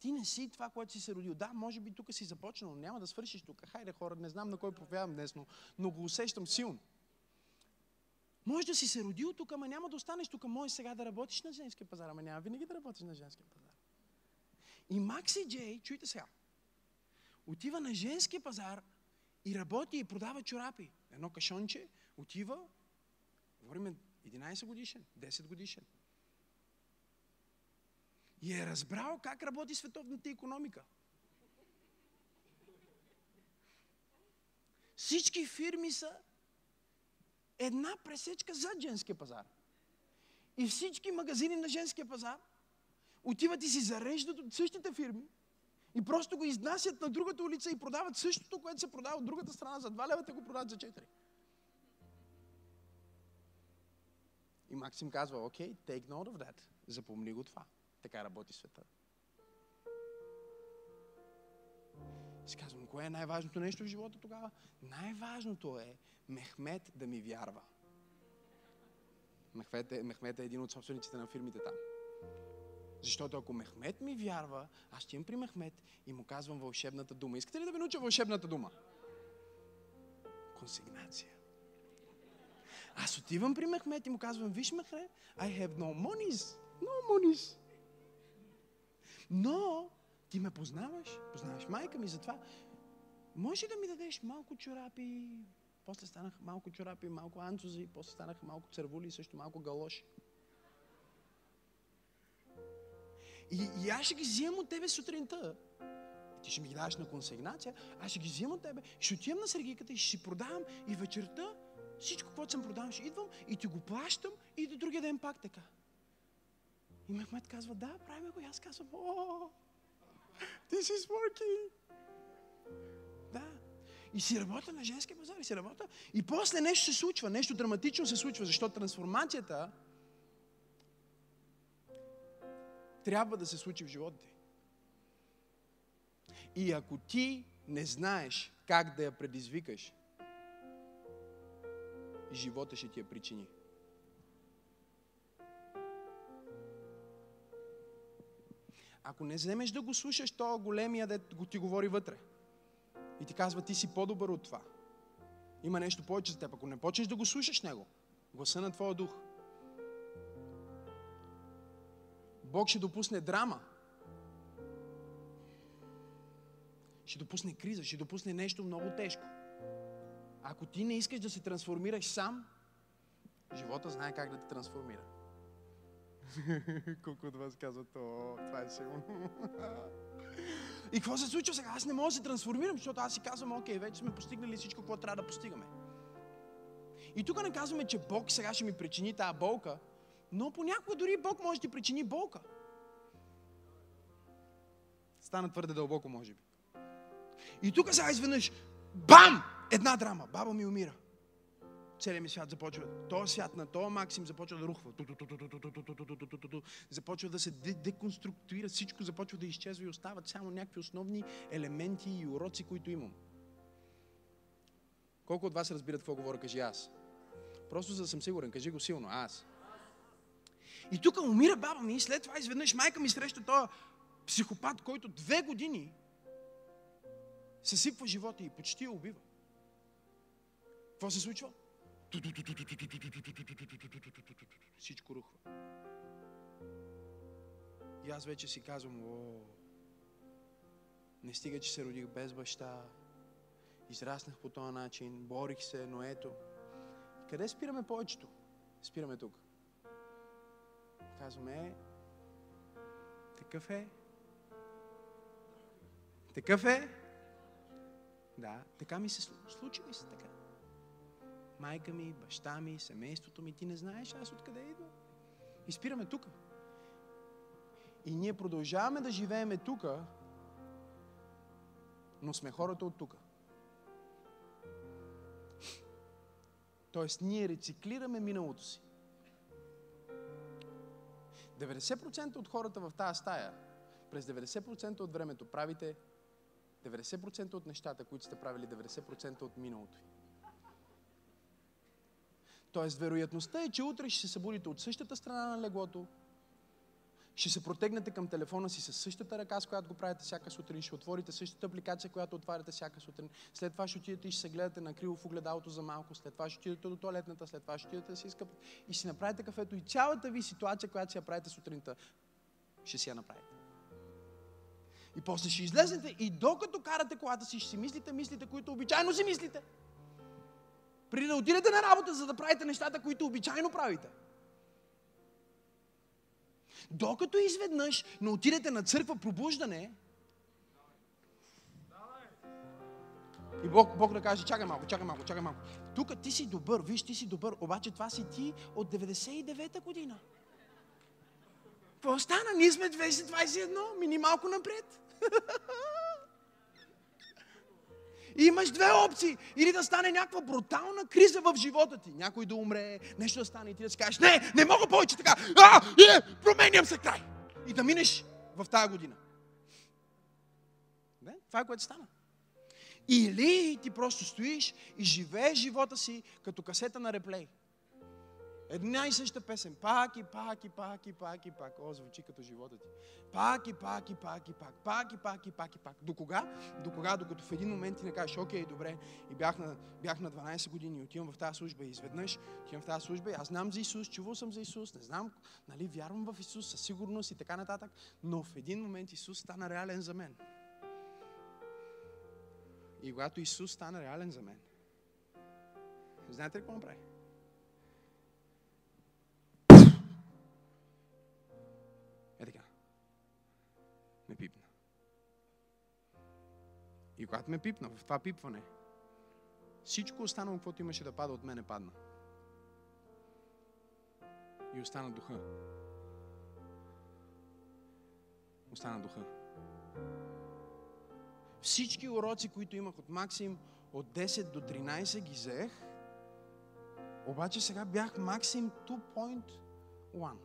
Ти не си това, което си се родил. Да, може би тук си започнал, но няма да свършиш тук. Хайде хора, не знам на кой проповядам днес, но го усещам силно. Може да си се родил тук, ама няма да останеш тук. Може сега да работиш на женския пазар, ама няма винаги да работиш на женския пазар. И Макси Джей, чуйте сега, отива на женския пазар и работи и продава чорапи. Едно кашонче, отива, говорим 11 годишен, 10 годишен. И е разбрал как работи световната икономика. Всички фирми са една пресечка зад женския пазар. И всички магазини на женския пазар отиват и си зареждат от същите фирми и просто го изнасят на другата улица и продават същото, което се продава от другата страна за 2 лева, те го продават за 4. И Максим казва, окей, take note of that. Запомни го това. Така работи света. И си казвам, кое е най-важното нещо в живота тогава? Най-важното е Мехмет да ми вярва. Мехмет е един от собствениците на фирмите там. Защото ако Мехмет ми вярва, аз ще им при Мехмет и му казвам вълшебната дума. Искате ли да ви науча вълшебната дума? Консигнация. Аз отивам при Мехмет и му казвам, виж, Мехмет, I have no monies. No monies. Но ти ме познаваш, познаваш майка ми, затова можеш ли да ми дадеш малко чорапи? После станаха малко чорапи, малко анцузи, после станаха малко цървули и също малко галоши. И аз ще ги взема от тебе сутринта. Ти ще ми ги даваш на консигнация, аз ще ги взема от тебе, ще отивам на сергийката и ще си продавам и вечерта всичко, което съм продавам, ще идвам и ти го плащам и до другия ден пак така. И Мехмет казва, да, правим го. И аз казвам, о, this is working. Да. И си работя на женския пазар, и си работя. И после нещо се случва, нещо драматично се случва, защото трансформацията трябва да се случи в живота ти. И ако ти не знаеш как да я предизвикаш, живота ще ти я причини. Ако не вземеш да го слушаш, то големия дет го ти говори вътре. И ти казва, ти си по-добър от това. Има нещо повече за теб. Ако не почнеш да го слушаш него, гласа на твоя дух, Бог ще допусне драма. Ще допусне криза, ще допусне нещо много тежко. Ако ти не искаш да се трансформираш сам, живота знае как да те трансформира. Колко от вас казват, това е силно. И какво се случва сега? Аз не мога да се трансформирам, защото аз си казвам, окей, вече сме постигнали всичко, което трябва да постигаме. И тук не казваме, че Бог сега ще ми причини тази болка, но понякога дори Бог може да ти причини болка. Стана твърде дълбоко, може би. И тук сега изведнъж, бам! Една драма. Баба ми умира. Целият ми свят започва. Този свят на този Максим започва да рухва. Започва да се деконструктуира. Всичко започва да изчезва и остават само някакви основни елементи и уроци, които имам. Колко от вас разбират какво говоря? Кажи аз. Просто за да съм сигурен. Кажи го силно. Аз. И тук умира баба ми и след това изведнъж майка ми среща този психопат, който 2 години съсипва живота и почти я убива. Какво се случва? Всичко рухва. И аз вече си казвам, не стига, че се родих без баща, израснах по този начин, борих се, но ето. Къде спираме повечето? Спираме тук. Казваме, такъв е, да, така ми се случи, ми се така. Майка ми, баща ми, семейството ми, ти не знаеш аз откъде идвам. И спираме тук. И ние продължаваме да живееме тук, но сме хората от тук. Тоест, ние рециклираме миналото си. 90% от хората в тази стая, през 90% от времето правите 90% от нещата, които сте правили 90% от миналото. Тоест, вероятността е, че утре ще се събудите от същата страна на леглото, ще се протегнете към телефона си с същата ръка, с която го правите всяка сутрин, ще отворите същата апликация, която отваряте всяка сутрин, след това ще отидете и ще се гледате накриво в огледалото за малко, след това ще отидете до тоалетната, след това ще отидете да се изкъпите и ще направите кафето и цялата ви ситуация, която си я правите сутринта, ще си я направите. И после ще излезнете и докато карате колата си, ще си мислите мислите, които обичайно си мислите. Преди да отидете на работа, за да правите нещата, които обичайно правите. Докато изведнъж не отидете на църква пробуждане и Бог да каже, чакай малко. Тук ти си добър, виж, ти си добър, обаче това си ти от 99-та година. какво стана? Ние сме 2021, мини малко напред. И имаш две опции. Или да стане някаква брутална криза в живота ти. Някой да умре, нещо да стане и ти да си кажеш, не, не мога повече така. Променям се край. И да минеш в тази година. Не? Това е което стана. Или ти просто стоиш и живееш живота си като касета на реплей. Една и съща песен. Пак и пак. О, звучи като живота ти. Пак и пак. До кога? До кога? Докато в един момент ти не кажеш, окей, добре. И бях на 12 години, отивам в тази служба и изведнъж отивам в тази служба и аз знам за Исус, чувал съм за Исус, не знам, нали, вярвам в Исус със сигурност и така нататък. Но в един момент Исус стана реален за мен. И когато Исус стана реален за мен, знаете ли какво направи? Е така. Ме пипна. И когато ме пипна, в това пипване, всичко останало, каквото имаше да пада от мене, падна. И остана духа. Остана духа. Всички уроци, които имах от Максим, от 10 до 13 ги взех, обаче сега бях Максим 2.1.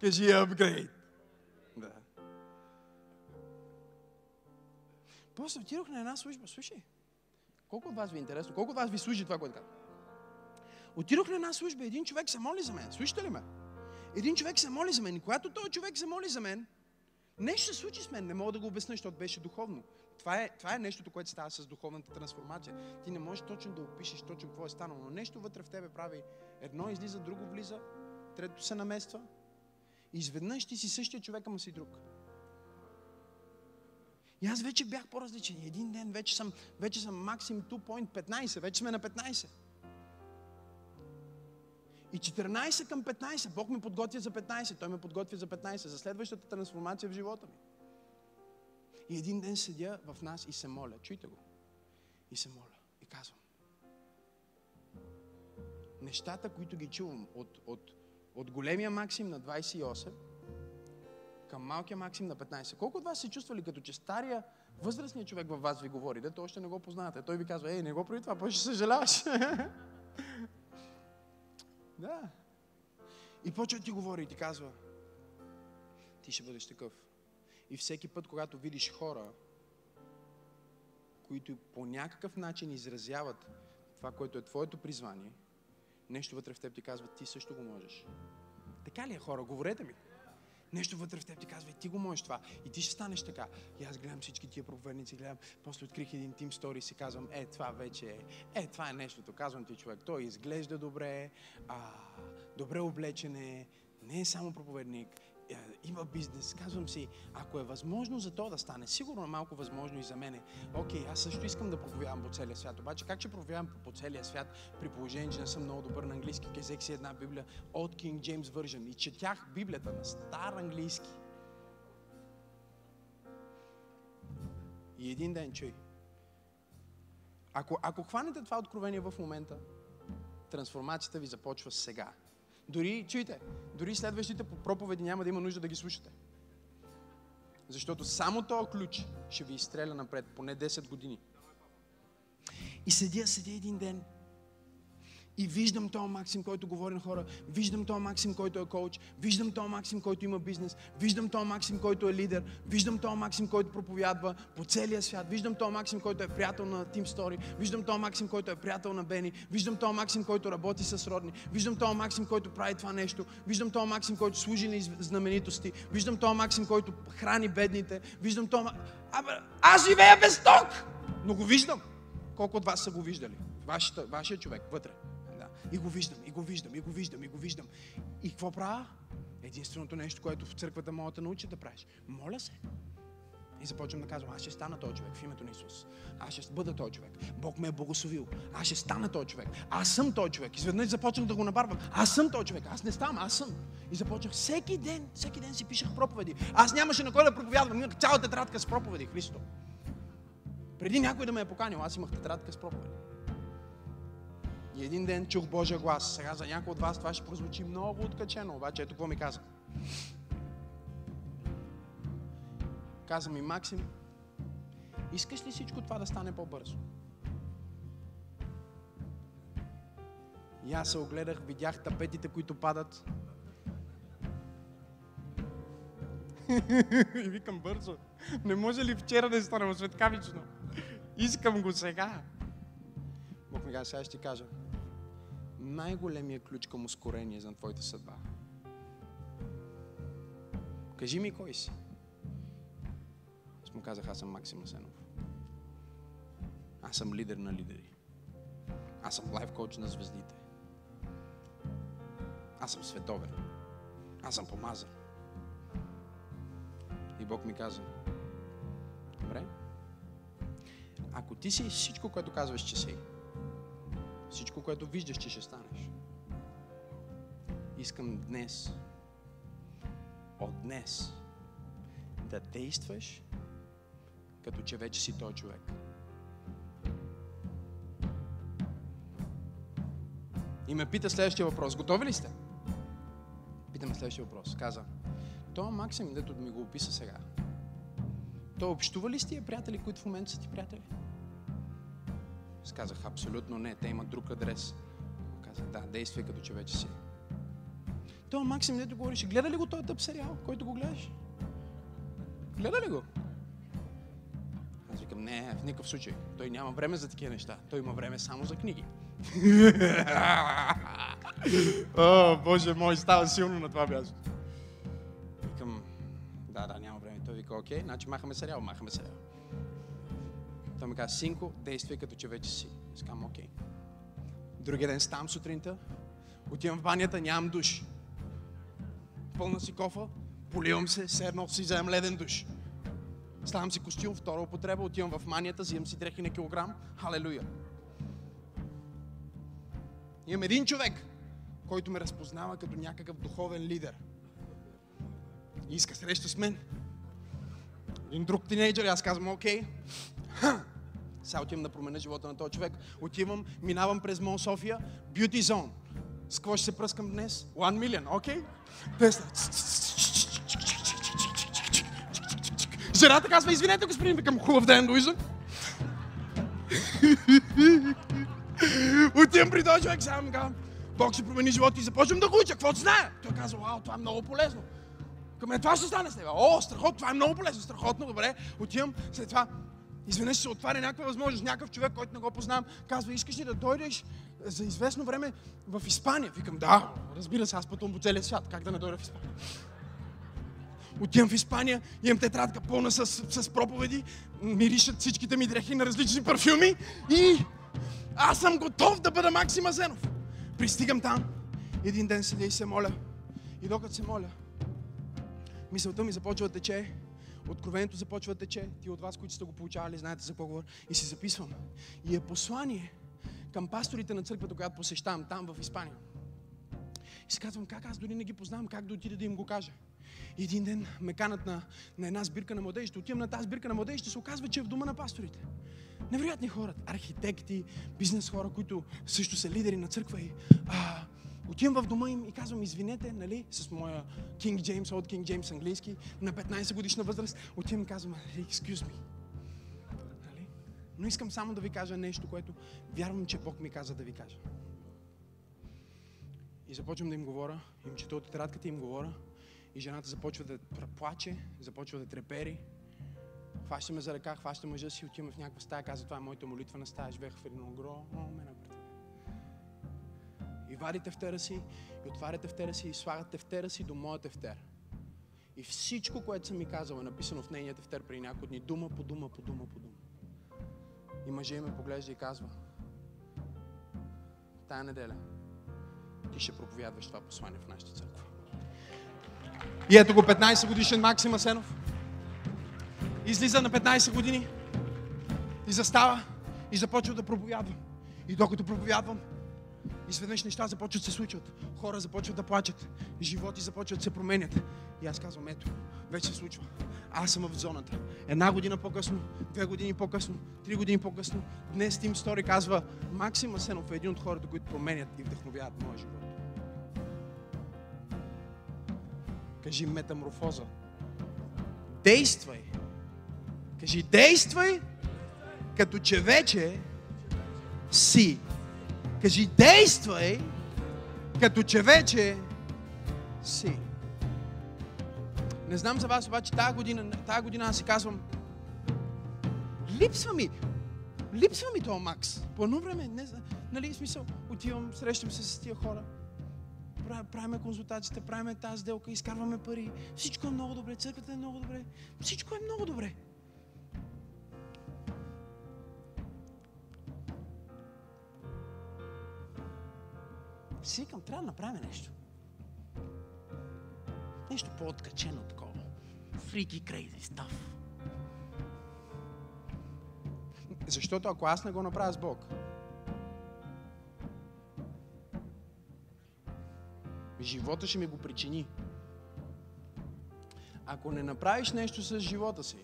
Кажи апгрейд. Да. После отидох на една служба. Слушай, колко от вас ви е интересно? Колко от вас ви служи това, което казвам? Отидох на една служба, един човек се моли за мен. Слушате ли ме? Един човек се моли за мен. И когато този човек се моли за мен, нещо се случи с мен. Не мога да го обясня, защото беше духовно. Това е нещото, което става с духовната трансформация. Ти не можеш точно да опишеш точно какво е станало, но нещо вътре в тебе прави. Едно излиза, друго влиза, трето се намества. И изведнъж ти си същия човек, ама си друг. И аз вече бях по-различен. Един ден вече съм Максим 2.15, вече сме на 15. И 14 към 15, Бог ме подготвя за 15, Той ме подготвя за 15, за следващата трансформация в живота ми. И един ден седя в нас и се моля. Чуйте го. И се моля. И казвам. Нещата, които ги чувам от големия Максим на 28 към малкия Максим на 15. Колко от вас се чувствали като че стария, възрастният човек във вас ви говори? Да, той още не го познавате. Той ви казва, не го прави това, пък ще съжаляваш. Да. И почва ти говори и ти казва, ти ще бъдеш такъв. И всеки път, когато видиш хора, които по някакъв начин изразяват това, което е твоето призвание, нещо вътре в теб ти казва, ти също го можеш. Така ли е, хора? Говорете ми. Нещо вътре в теб ти казва, ти го можеш това. И ти ще станеш така. И аз гледам всички тия проповедници, гледам, после открих един Тим Стори и си казвам, това вече е. Това е нещото. Казвам ти, човек, той изглежда добре, добре облечен е, не е само проповедник, има бизнес. Казвам си, ако е възможно за то да стане, сигурно е малко възможно и за мене. Окей, аз също искам да проповядам по целия свят. Обаче как ще проповядам по целия свят, при положение, че не съм много добър на английски? Казах си една Библия от King James Version и четях Библията на стар английски. И един ден, чуй, ако хванете това откровение в момента, трансформацията ви започва сега. Дори следващите проповеди няма да има нужда да ги слушате. Защото само този ключ ще ви изстреля напред, поне 10 години. И седя един ден и виждам този Максим, който говори на хора, виждам този Максим, който е коуч, виждам този Максим, който има бизнес, виждам този Максим, който е лидер, виждам този Максим, който проповядва по целия свят, виждам този Максим, който е приятел на Тим Стори, виждам този Максим, който е приятел на Бени, виждам този Максим, който работи с родни, виждам този Максим, който прави това нещо, виждам този Максим, който служи на знаменитости, виждам този Максим, който храни бедните, виждам този Максим... Аз живея без ток! Но го виждам! Колко от вас са го виждали? Вашия човек вътре. И го виждам, и го виждам. И какво правя? Единственото нещо, което в църквата мога да науча да правиш. Моля се. И започвам да казвам, аз ще стана този човек в името на Исус. Аз ще бъда този човек. Бог ме е благословил. Аз ще стана този човек. Аз съм този човек. Изведнъж започнах да го набарвам. Аз съм този човек. Аз не ставам, аз съм. И започнах всеки ден си пишах проповеди. Аз нямаше на кой да проповядвам. Имах цяла тетрадка с проповеди, Христо. Преди някой да ме е поканил, аз имах тетрадка с проповеди. И един ден чух Божия глас. Сега за някой от вас това ще прозвучи много откачено, обаче ето какво ми каза. Каза ми: Максим, искаш ли всичко това да стане по-бързо? И аз се огледах, видях тапетите, които падат. И викам: бързо. Не може ли вчера да стане светкавично? Искам го сега. Бог ми каза: сега ще ти кажа най-големия ключ към ускорение за твоята съдба. Кажи ми кой си. Аз му казах: аз съм Максим Асенов. Аз съм лидер на лидери. Аз съм лайф коуч на звездите. Аз съм световен. Аз съм помазан. И Бог ми каза: добре, ако ти си всичко, което казваш, че си, всичко, което виждаш, че ще станеш, искам днес, от днес, да действаш, като че вече си той човек. И ме пита следващия въпрос: готови ли сте? Питаме следващия въпрос. Каза: то Максим, дето ми го описа сега, то общува ли с тия приятели, които в момента са ти приятели? Сказах: абсолютно не, те имат друг адрес. Казах: да, действай като че вече си. То Максим, дето говориш, гледа ли го този тъп сериал, който го гледаш? Гледа ли го? Аз викам: не, в никакъв случай. Той няма време за такива неща. Той има време само за книги. О, Боже мой, става силно на това място. Да, няма време. Той вика: окей, значи махаме сериал. Той ми каза: синко, действай като че вече си. Искам: окей. Другия ден ставам сутринта, отивам в банята, нямам душ. Пълна си кофа, поливам се, все едно си вземам леден душ. Ставам си костюм, втора употреба, отивам в манията, взимам си дрехи на килограм. Халелуя! Имам един човек, който ме разпознава като някакъв духовен лидер. И иска среща с мен. Един друг тинейджър, аз казвам: окей. Сега отивам да променя живота на този човек. Отивам, минавам през Мол София, Beauty Zone. С какво ще се пръскам днес? 1 милион, окей? Песна. Жената казва: извинете, господин, викам: хубав ден, Луиза. Отивам при този човек, сега му казвам: Бог ще промени живота и започвам да го уча. Какво знае? Той казва: вау, това е много полезно. Към мен това ще стане с тебе. О, страхотно, това е много полезно, страхотно, добре. Отивам, след това изведнъж се отваря някаква възможност. Някакъв човек, който не го познавам, казва: искаш ли да дойдеш за известно време в Испания? Викам: да, разбира се, аз пътувам по целия свят, как да не дойда в Испания? Отивам в Испания, имам тетрадка пълна с проповеди, миришат всичките ми дрехи на различни парфюми и аз съм готов да бъда Максим Азенов. Пристигам там, един ден седя и се моля. И докато се моля, мисълта ми започва да тече, откровението започва да тече. Ти от вас, които сте го получавали, знаете за какво говоря. И си записвам. И е послание към пасторите на църквата, която посещавам там в Испания. И си казвам: как аз дори не ги познавам, как да отида да им го кажа? И един ден ме канат на една сбирка на младежите. Отивам на тази сбирка на младежите, се оказва, че е в дома на пасторите. Невероятни хора, архитекти, бизнес хора, които също са лидери на църква. И отивам в дома им и казвам: извинете, нали, с моя King James, от King James английски, на 15 годишна възраст, отивам и казвам: excuse me. Нали? Но искам само да ви кажа нещо, което вярвам, че Бог ми каза да ви кажа. И започвам да им говоря, им чета от тетрадката, им говоря, и жената започва да плаче, започва да трепери. Хваща ме за ръка, хваща мъжа си, отиваме в някаква стая, казва: това е моята молитва на стая, живеех в един огромен апартамент. И вадите тефтера си, и отваряте тефтера си, и слагате тефтера си до моя тефтер. И всичко, което съм ми казала, е написано в нейния тефтер преди няколко дни. Дума по дума, по дума, по дума. И мъже ме поглежда и казва: тая неделя ти ще проповядваш това послание в нашата църква. И ето го 15 годишен Максим Асенов. Излиза на 15 години и застава и започва да проповядвам. И докато проповядвам, изведнъж неща започват да се случват. Хора започват да плачат. Животи започват да се променят. И аз казвам, ето, вече се случва. Аз съм в зоната. 1 година по-късно, 2 години по-късно, 3 години по-късно. Днес Тим Стори казва, Максим Асенов е един от хората, които променят и вдъхновяват моя живот. Кажи метаморфоза. Действай. Кажи, действай, като че вече си. Кажи, действай, като че вече си. Не знам за вас, обаче тази година аз си казвам, липсва ми това Макс. По едно време, не знам, нали, смисъл, отивам, срещам се с тия хора, правиме консултациите, правиме тази сделка, изкарваме пари, всичко е много добре, църквата е много добре, всичко е много добре. Си викам, трябва да направим нещо. Нещо по-откачено такова. Freaky crazy stuff. Защото ако аз не го направя с Бог, живота ще ми го причини. Ако не направиш нещо с живота си,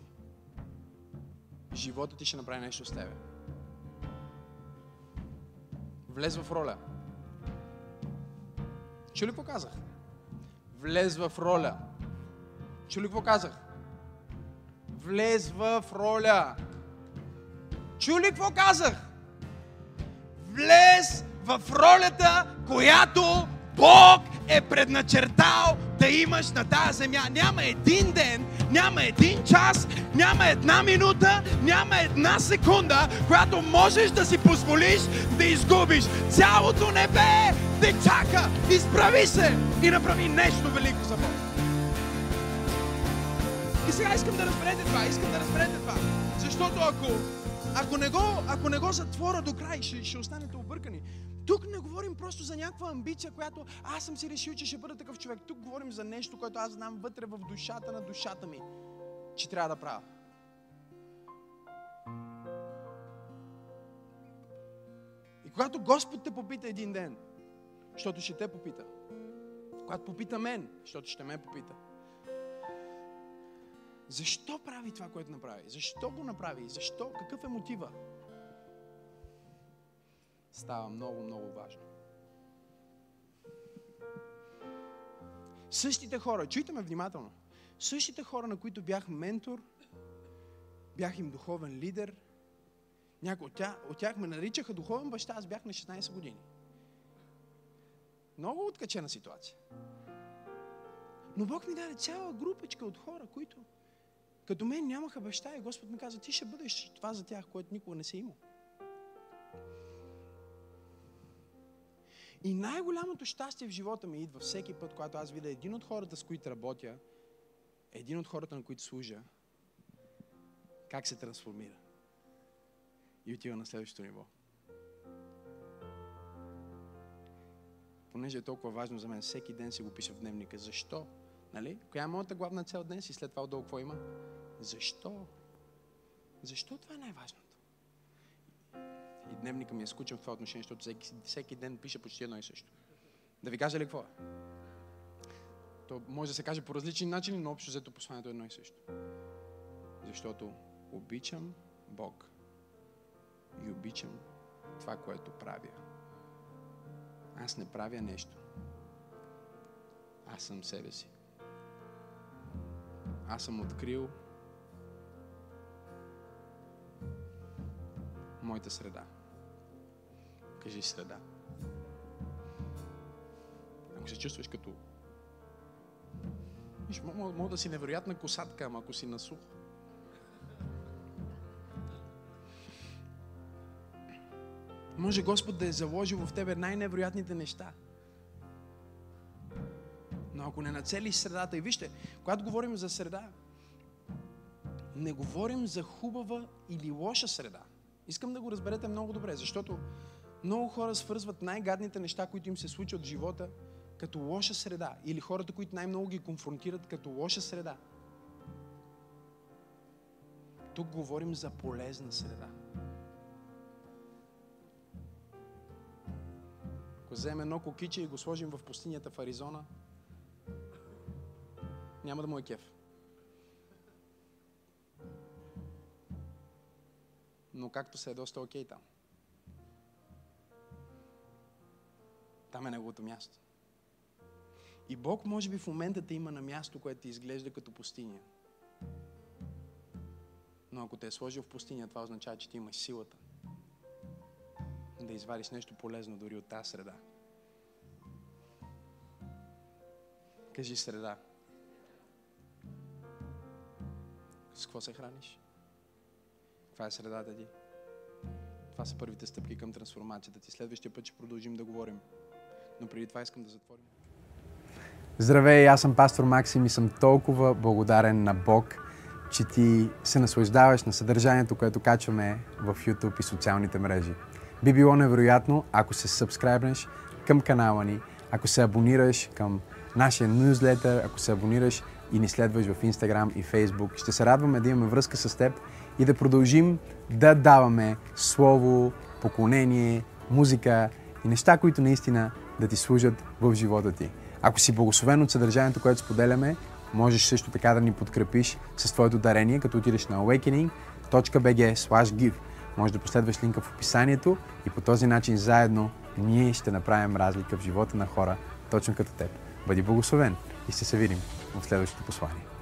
живота ти ще направи нещо с тебе. Влез в роля. Чу ли какво казах? Влез в роля. Чу ли какво казах? Влез в роля. Чу ли какво казах? Влез в ролята, която Бог е предначертал да имаш на тази земя. Няма един ден, няма един час, няма една минута, няма една секунда, която можеш да си позволиш да изгубиш. Цялото небе те чака. Изправи се и направи нещо велико за Бог. И сега искам да разберете това, Защото ако не го затворя до край, ще останете объркани. Тук не говорим просто за някаква амбиция, която аз съм си решил, че ще бъда такъв човек. Тук говорим за нещо, което аз знам вътре в душата на душата ми, че трябва да правя. И когато Господ те попита един ден, защото ще те попита. Когато попита мен, защото ще ме попита. Защо прави това, което направи? Защо го направи? Защо? Какъв е мотива? Става много, много важно. Същите хора, чуйте ме внимателно, същите хора, на които бях ментор, бях им духовен лидер, някои от тях ме наричаха духовен баща, аз бях на 16 години. Много откачена ситуация. Но Бог ми даде цяла групичка от хора, които като мен нямаха баща и Господ ми каза, ти ще бъдеш това за тях, което никога не си имал. И най-голямото щастие в живота ми идва всеки път, когато аз видя един от хората, с които работя, един от хората, на които служа, как се трансформира и отива на следващото ниво. Понеже е толкова важно за мен, всеки ден си го пиша в дневника. Защо? Нали? Коя е моята главна цел днес и след това отдолу какво има? Защо? Защо това е най-важното? И дневника ми е скучен в това отношение, защото всеки ден пише почти едно и също. Да ви кажа ли какво е? То може да се каже по различни начини, но общо взето посланието е едно и също. Защото обичам Бог и обичам това, което правя. Аз не правя нещо. Аз съм себе си. Аз съм открил моята среда. Кажи среда. Ако се чувстваш като... Мога да си невероятна косатка, ама ако си насух. Може Господ да е заложил в тебе най-невероятните неща. Но ако не нацелиш средата, и вижте, когато говорим за среда, не говорим за хубава или лоша среда. Искам да го разберете много добре, защото много хора свързват най-гадните неща, които им се случат в живота, като лоша среда. Или хората, които най-много ги конфронтират, като лоша среда. Тук говорим за полезна среда. ако вземем едно кокиче и го сложим в пустинята в Аризона, няма да му е кеф. Но както се е доста окей там. Там е неговото място. И Бог може би в момента те има на място, което ти изглежда като пустиня. Но ако те е сложил в пустиня, това означава, че ти имаш силата да извадиш нещо полезно дори от тази среда. Кажи среда. С какво се храниш? Каква е средата ти? Това са първите стъпки към трансформацията ти. Следващия път ще продължим да говорим. Но преди това искам да затворим. Здравей, аз съм пастор Максим и съм толкова благодарен на Бог, че ти се наслаждаваш на съдържанието, което качваме в YouTube и социалните мрежи. Би било невероятно, ако се сабскрайбнеш към канала ни, ако се абонираш към нашия нюзлетър, ако се абонираш и ни следваш в Instagram и Facebook. Ще се радваме да имаме връзка с теб и да продължим да даваме слово, поклонение, музика и неща, които наистина да ти служат в живота ти. Ако си благословен от съдържанието, което споделяме, можеш също така да ни подкрепиш с твоето дарение, като отидеш на awakening.bg/give. Може да последваш линка в описанието и по този начин заедно ние ще направим разлика в живота на хора, точно като теб. Бъди благословен и ще се видим в следващото послание.